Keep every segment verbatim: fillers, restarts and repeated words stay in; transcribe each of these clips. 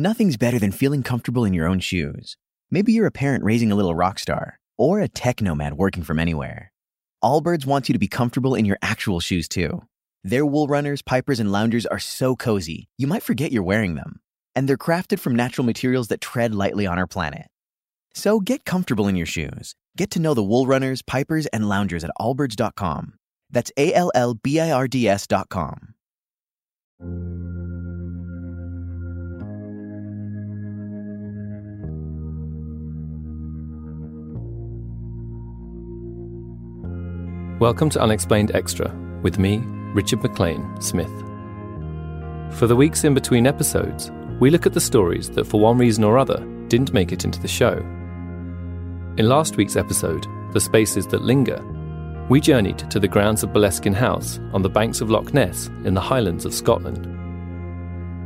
Nothing's better than feeling comfortable in your own shoes. Maybe you're a parent raising a little rock star or a tech nomad working from anywhere. Allbirds wants you to be comfortable in your actual shoes too. Their wool runners, pipers, and loungers are so cozy, you might forget you're wearing them. And they're crafted from natural materials that tread lightly on our planet. So get comfortable in your shoes. Get to know the wool runners, pipers, and loungers at allbirds dot com. That's A L L B I R D S dot com. Welcome to Unexplained Extra, with me, Richard MacLean Smith. For the weeks in between episodes, we look at the stories that for one reason or other didn't make it into the show. In last week's episode, The Spaces that Linger, we journeyed to the grounds of Boleskine House on the banks of Loch Ness in the Highlands of Scotland.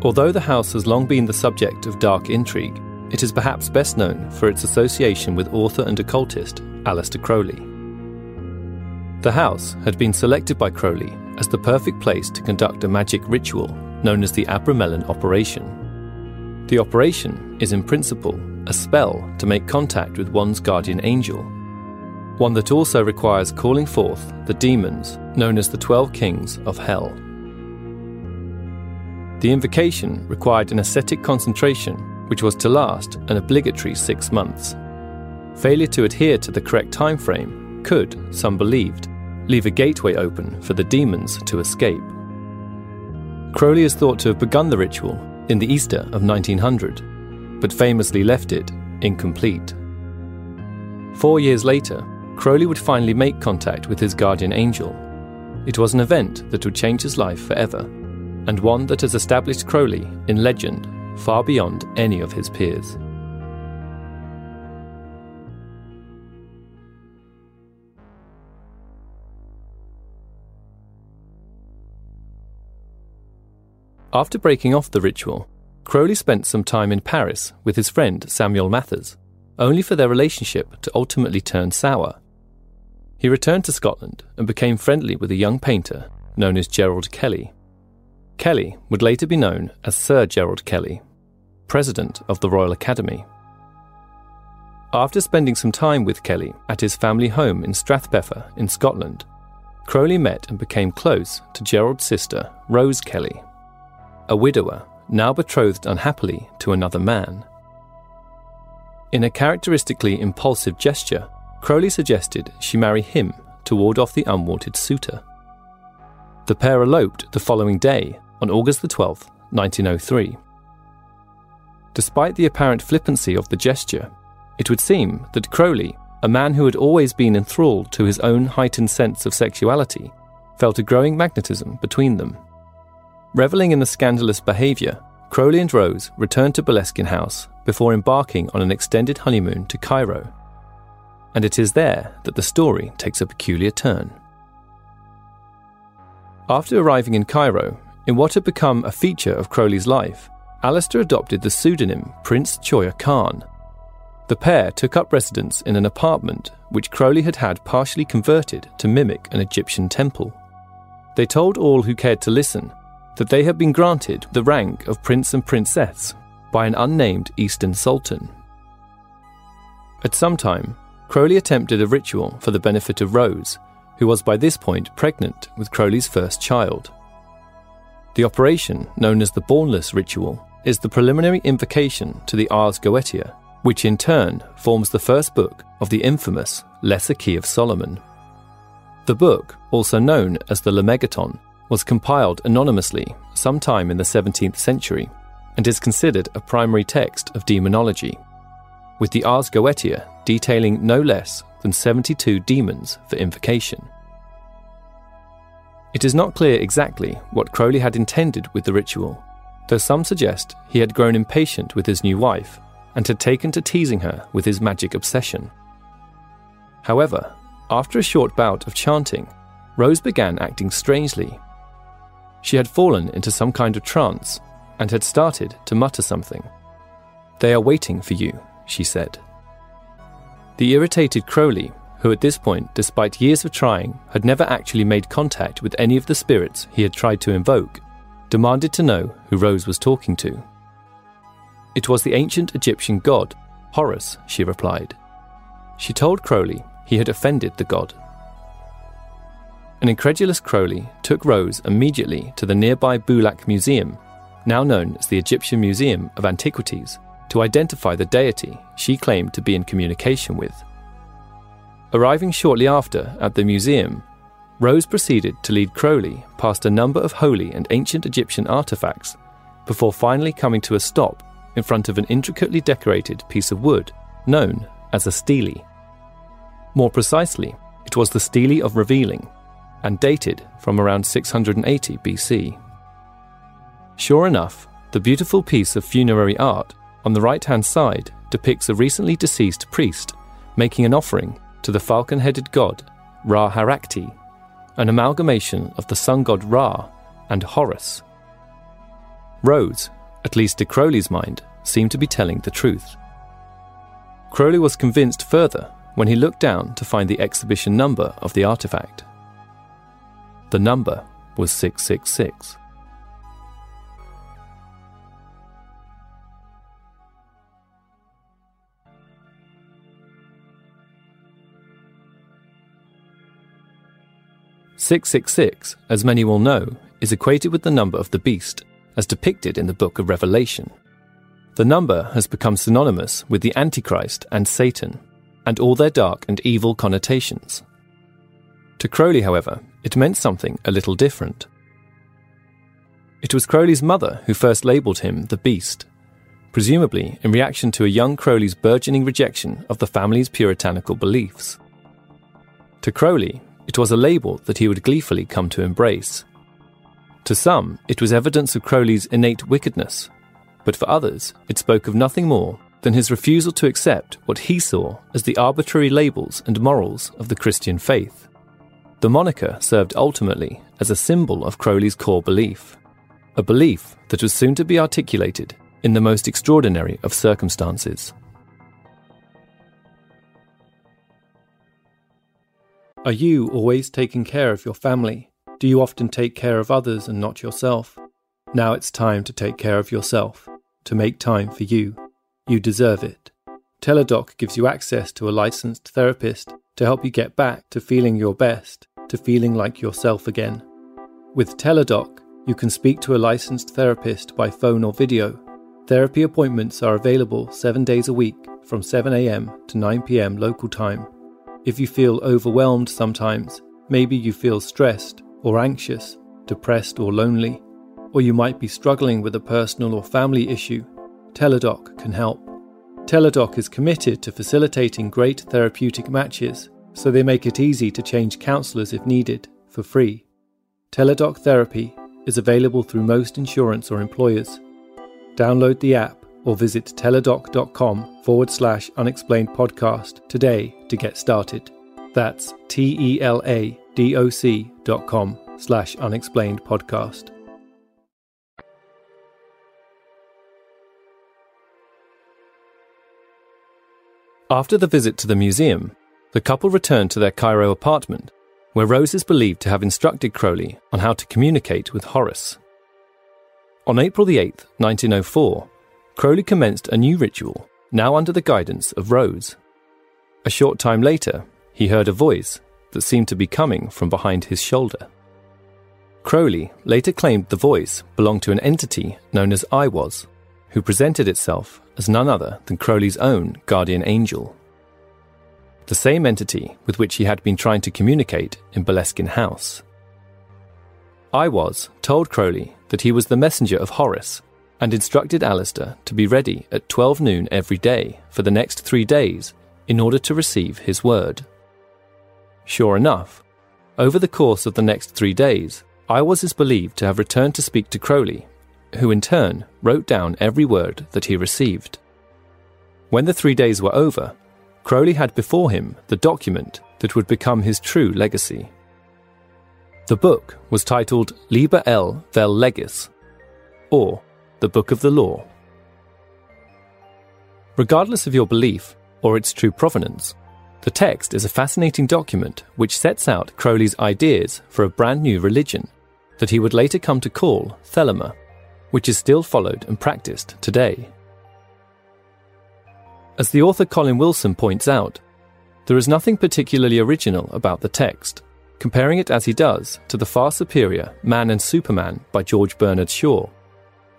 Although the house has long been the subject of dark intrigue, it is perhaps best known for its association with author and occultist Aleister Crowley. The house had been selected by Crowley as the perfect place to conduct a magic ritual known as the Abramelin Operation. The operation is in principle a spell to make contact with one's guardian angel, one that also requires calling forth the demons known as the Twelve Kings of Hell. The invocation required an ascetic concentration which was to last an obligatory six months. Failure to adhere to the correct time frame could, some believed, leave a gateway open for the demons to escape. Crowley is thought to have begun the ritual in the Easter of nineteen hundred, but famously left it incomplete. Four years later, Crowley would finally make contact with his guardian angel. It was an event that would change his life forever, and one that has established Crowley in legend far beyond any of his peers. After breaking off the ritual, Crowley spent some time in Paris with his friend Samuel Mathers, only for their relationship to ultimately turn sour. He returned to Scotland and became friendly with a young painter known as Gerald Kelly. Kelly would later be known as Sir Gerald Kelly, President of the Royal Academy. After spending some time with Kelly at his family home in Strathpeffer in Scotland, Crowley met and became close to Gerald's sister, Rose Kelly, a widower, now betrothed unhappily to another man. In a characteristically impulsive gesture, Crowley suggested she marry him to ward off the unwanted suitor. The pair eloped the following day, on August the twelfth, nineteen oh three. Despite the apparent flippancy of the gesture, it would seem that Crowley, a man who had always been enthralled to his own heightened sense of sexuality, felt a growing magnetism between them. Reveling in the scandalous behaviour, Crowley and Rose returned to Boleskine House before embarking on an extended honeymoon to Cairo. And it is there that the story takes a peculiar turn. After arriving in Cairo, in what had become a feature of Crowley's life, Aleister adopted the pseudonym Prince Choya Khan. The pair took up residence in an apartment which Crowley had had partially converted to mimic an Egyptian temple. They told all who cared to listen that they had been granted the rank of prince and princess by an unnamed Eastern sultan. At some time, Crowley attempted a ritual for the benefit of Rose, who was by this point pregnant with Crowley's first child. The operation, known as the Bornless Ritual, is the preliminary invocation to the Ars Goetia, which in turn forms the first book of the infamous Lesser Key of Solomon. The book, also known as the Lemegaton, was compiled anonymously sometime in the seventeenth century and is considered a primary text of demonology, with the Ars Goetia detailing no less than seventy-two demons for invocation. It is not clear exactly what Crowley had intended with the ritual, though some suggest he had grown impatient with his new wife and had taken to teasing her with his magic obsession. However, after a short bout of chanting, Rose began acting strangely. She had fallen into some kind of trance and had started to mutter something. "They are waiting for you," she said. The irritated Crowley, who at this point, despite years of trying, had never actually made contact with any of the spirits he had tried to invoke, demanded to know who Rose was talking to. It was the ancient Egyptian god, Horus, she replied. She told Crowley he had offended the god. An incredulous Crowley took Rose immediately to the nearby Bulak Museum, now known as the Egyptian Museum of Antiquities, to identify the deity she claimed to be in communication with. Arriving shortly after at the museum, Rose proceeded to lead Crowley past a number of holy and ancient Egyptian artefacts before finally coming to a stop in front of an intricately decorated piece of wood known as a stele. More precisely, it was the Stele of Revealing and dated from around six hundred eighty B C. Sure enough, the beautiful piece of funerary art on the right-hand side depicts a recently deceased priest making an offering to the falcon-headed god Ra-Harakti, an amalgamation of the sun god Ra and Horus. Rose, at least to Crowley's mind, seemed to be telling the truth. Crowley was convinced further when he looked down to find the exhibition number of the artefact. The number was six six six. six six six, as many will know, is equated with the number of the beast, as depicted in the Book of Revelation. The number has become synonymous with the Antichrist and Satan, and all their dark and evil connotations. To Crowley, however, it meant something a little different. It was Crowley's mother who first labelled him the Beast, presumably in reaction to a young Crowley's burgeoning rejection of the family's puritanical beliefs. To Crowley, it was a label that he would gleefully come to embrace. To some, it was evidence of Crowley's innate wickedness, but for others, it spoke of nothing more than his refusal to accept what he saw as the arbitrary labels and morals of the Christian faith. The moniker served ultimately as a symbol of Crowley's core belief, a belief that was soon to be articulated in the most extraordinary of circumstances. Are you always taking care of your family? Do you often take care of others and not yourself? Now it's time to take care of yourself, to make time for you. You deserve it. Teladoc gives you access to a licensed therapist to help you get back to feeling your best, to feeling like yourself again. With Teladoc, you can speak to a licensed therapist by phone or video. Therapy appointments are available seven days a week from seven a.m. to nine p.m. local time. If you feel overwhelmed sometimes, maybe you feel stressed or anxious, depressed or lonely, or you might be struggling with a personal or family issue, Teladoc can help. Teladoc is committed to facilitating great therapeutic matches, so they make it easy to change counsellors if needed, for free. Teladoc therapy is available through most insurance or employers. Download the app or visit teladoc.com forward slash unexplained podcast today to get started. That's T-E-L-A-D-O-C dot com slash unexplained podcast. After the visit to the museum, the couple returned to their Cairo apartment, where Rose is believed to have instructed Crowley on how to communicate with Horus. On April the eighth, nineteen oh four, Crowley commenced a new ritual, now under the guidance of Rose. A short time later, he heard a voice that seemed to be coming from behind his shoulder. Crowley later claimed the voice belonged to an entity known as Aiwass, who presented itself as none other than Crowley's own guardian angel, the same entity with which he had been trying to communicate in Boleskine House. Aiwass told Crowley that he was the messenger of Horus and instructed Aleister to be ready at twelve noon every day for the next three days in order to receive his word. Sure enough, over the course of the next three days, Aiwass is believed to have returned to speak to Crowley, who in turn wrote down every word that he received. When the three days were over, Crowley had before him the document that would become his true legacy. The book was titled Liber Al vel Legis, or The Book of the Law. Regardless of your belief or its true provenance, the text is a fascinating document which sets out Crowley's ideas for a brand new religion that he would later come to call Thelema, which is still followed and practiced today. As the author Colin Wilson points out, there is nothing particularly original about the text, comparing it as he does to the far superior Man and Superman by George Bernard Shaw,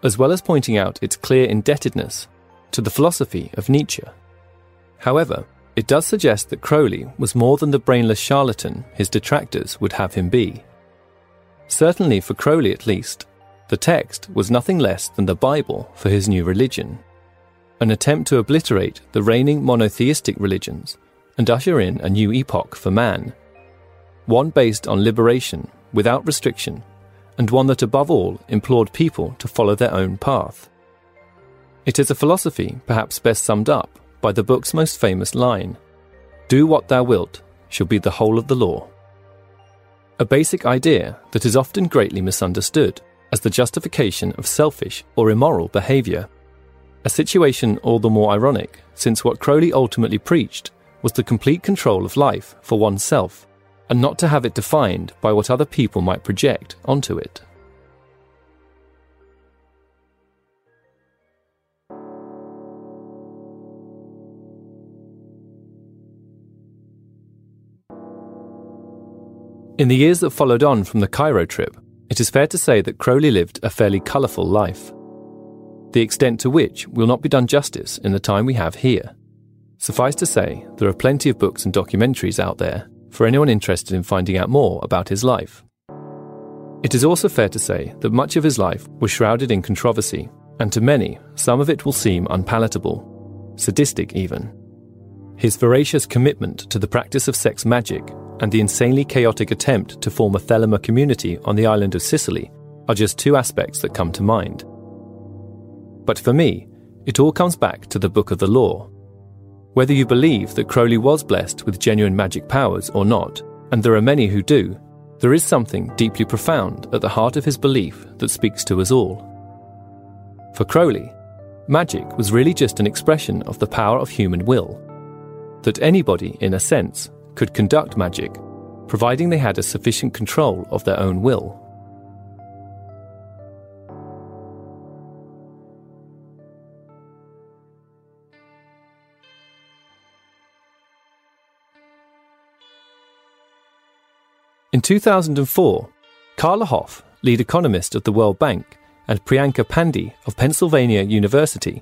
as well as pointing out its clear indebtedness to the philosophy of Nietzsche. However, it does suggest that Crowley was more than the brainless charlatan his detractors would have him be. Certainly for Crowley at least, the text was nothing less than the Bible for his new religion, an attempt to obliterate the reigning monotheistic religions and usher in a new epoch for man, one based on liberation without restriction, and one that above all implored people to follow their own path. It is a philosophy perhaps best summed up by the book's most famous line, "Do what thou wilt shall be the whole of the law," a basic idea that is often greatly misunderstood as the justification of selfish or immoral behaviour. A situation all the more ironic, since what Crowley ultimately preached was the complete control of life for oneself, and not to have it defined by what other people might project onto it. In the years that followed on from the Cairo trip, it is fair to say that Crowley lived a fairly colourful life, the extent to which will not be done justice in the time we have here. Suffice to say, there are plenty of books and documentaries out there for anyone interested in finding out more about his life. It is also fair to say that much of his life was shrouded in controversy, and to many, some of it will seem unpalatable, sadistic even. His voracious commitment to the practice of sex magic and the insanely chaotic attempt to form a Thelema community on the island of Sicily are just two aspects that come to mind. But for me, it all comes back to the Book of the Law. Whether you believe that Crowley was blessed with genuine magic powers or not, and there are many who do, there is something deeply profound at the heart of his belief that speaks to us all. For Crowley, magic was really just an expression of the power of human will, that anybody, in a sense, could conduct magic, providing they had a sufficient control of their own will. In two thousand four, Carla Hoff, lead economist of the World Bank, and Priyanka Pandey of Pennsylvania University,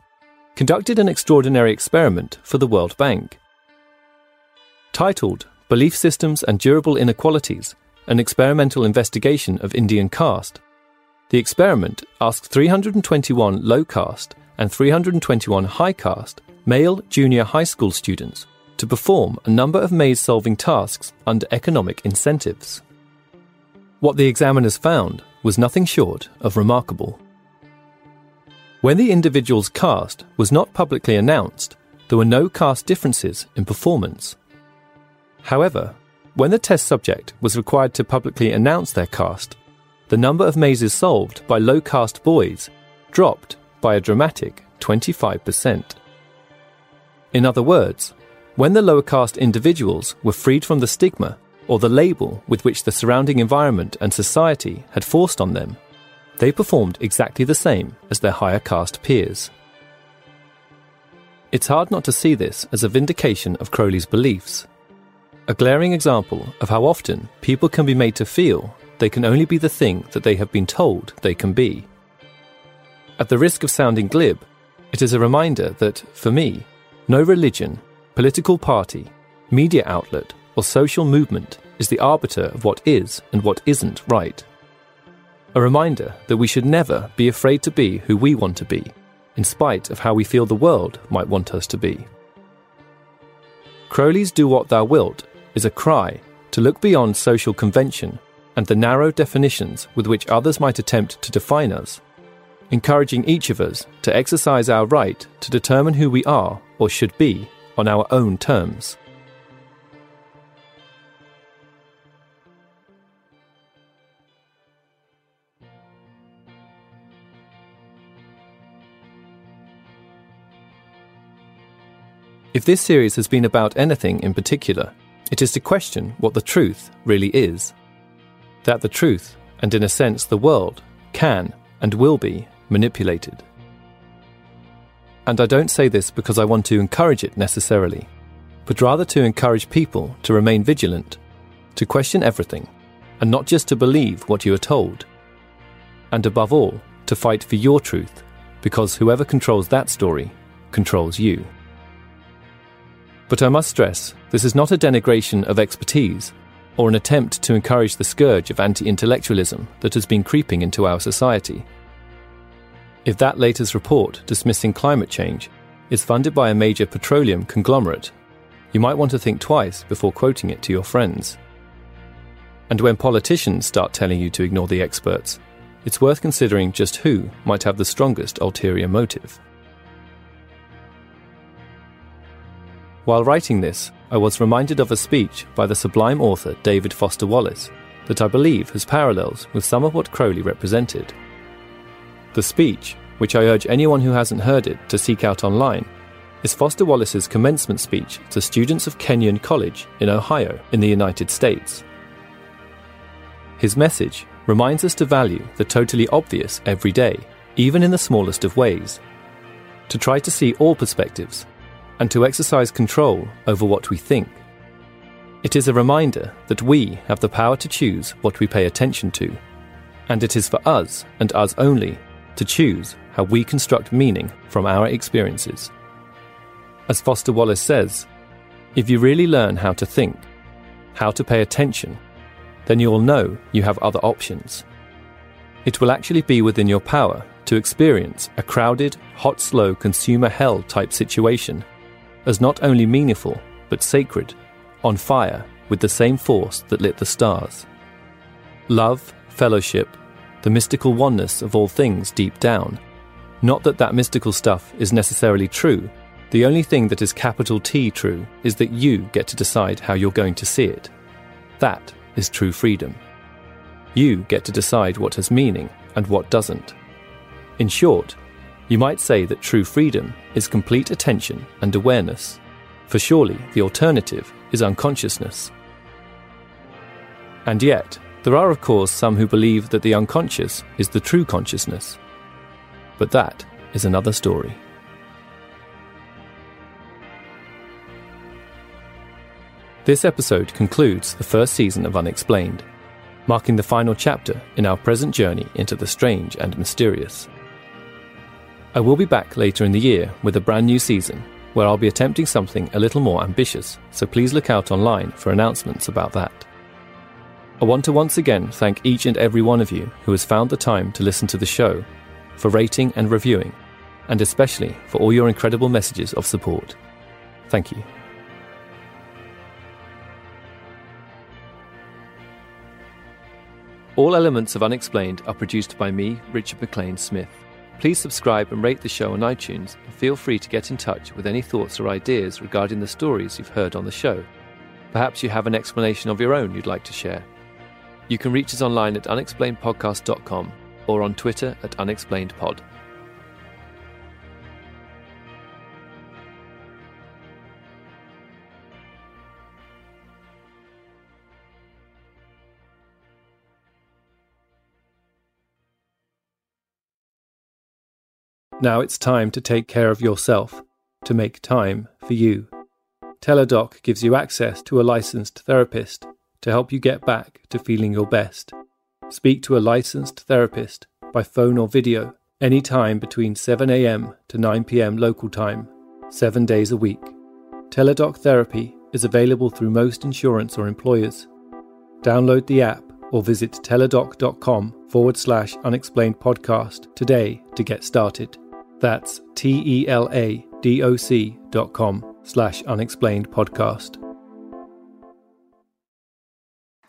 conducted an extraordinary experiment for the World Bank. Titled Belief Systems and Durable Inequalities, an Experimental Investigation of Indian Caste, the experiment asked three hundred twenty-one low caste and three hundred twenty-one high caste male junior high school students to perform a number of maze-solving tasks under economic incentives. What the examiners found was nothing short of remarkable. When the individual's caste was not publicly announced, there were no caste differences in performance. However, when the test subject was required to publicly announce their caste, the number of mazes solved by low-caste boys dropped by a dramatic twenty-five percent. In other words, When the lower caste individuals were freed from the stigma or the label with which the surrounding environment and society had forced on them, they performed exactly the same as their higher caste peers. It's hard not to see this as a vindication of Crowley's beliefs, a glaring example of how often people can be made to feel they can only be the thing that they have been told they can be. At the risk of sounding glib, it is a reminder that, for me, no religion, political party, media outlet, or social movement is the arbiter of what is and what isn't right. A reminder that we should never be afraid to be who we want to be, in spite of how we feel the world might want us to be. Crowley's "Do What Thou Wilt" is a cry to look beyond social convention and the narrow definitions with which others might attempt to define us, encouraging each of us to exercise our right to determine who we are or should be on our own terms. If this series has been about anything in particular, it is to question what the truth really is. That the truth, and in a sense the world, can and will be manipulated. And I don't say this because I want to encourage it necessarily, but rather to encourage people to remain vigilant, to question everything, and not just to believe what you are told. And above all, to fight for your truth, because whoever controls that story controls you. But I must stress, this is not a denigration of expertise or an attempt to encourage the scourge of anti-intellectualism that has been creeping into our society. If that latest report dismissing climate change is funded by a major petroleum conglomerate, you might want to think twice before quoting it to your friends. And when politicians start telling you to ignore the experts, it's worth considering just who might have the strongest ulterior motive. While writing this, I was reminded of a speech by the sublime author David Foster Wallace that I believe has parallels with some of what Crowley represented. The speech, which I urge anyone who hasn't heard it to seek out online, is Foster Wallace's commencement speech to students of Kenyon College in Ohio in the United States. His message reminds us to value the totally obvious every day, even in the smallest of ways, to try to see all perspectives, and to exercise control over what we think. It is a reminder that we have the power to choose what we pay attention to, and it is for us, and us only, to choose how we construct meaning from our experiences. As Foster Wallace says, if you really learn how to think, how to pay attention, then you will know you have other options. It will actually be within your power to experience a crowded, hot, slow consumer hell type situation as not only meaningful, but sacred, on fire with the same force that lit the stars. Love, fellowship, the mystical oneness of all things deep down. Not that that mystical stuff is necessarily true, the only thing that is capital T true is that you get to decide how you're going to see it. That is true freedom. You get to decide what has meaning and what doesn't. In short, you might say that true freedom is complete attention and awareness, for surely the alternative is unconsciousness. And yet, there are of course some who believe that the unconscious is the true consciousness. But that is another story. This episode concludes the first season of Unexplained, marking the final chapter in our present journey into the strange and mysterious. I will be back later in the year with a brand new season, where I'll be attempting something a little more ambitious, so please look out online for announcements about that. I want to once again thank each and every one of you who has found the time to listen to the show, for rating and reviewing, and especially for all your incredible messages of support. Thank you. All elements of Unexplained are produced by me, Richard MacLean Smith. Please subscribe and rate the show on iTunes, and feel free to get in touch with any thoughts or ideas regarding the stories you've heard on the show. Perhaps you have an explanation of your own you'd like to share. You can reach us online at unexplained podcast dot com or on Twitter at unexplainedpod. Now it's time to take care of yourself, to make time for you. TeleDoc gives you access to a licensed therapist to help you get back to feeling your best. Speak to a licensed therapist by phone or video any time between seven a.m. to nine p.m. local time, seven days a week. TeleDoc therapy is available through most insurance or employers. Download the app or visit teledoc.com forward slash unexplained podcast today to get started. That's T-E-L-A-D-O-C dot com slash unexplained podcast.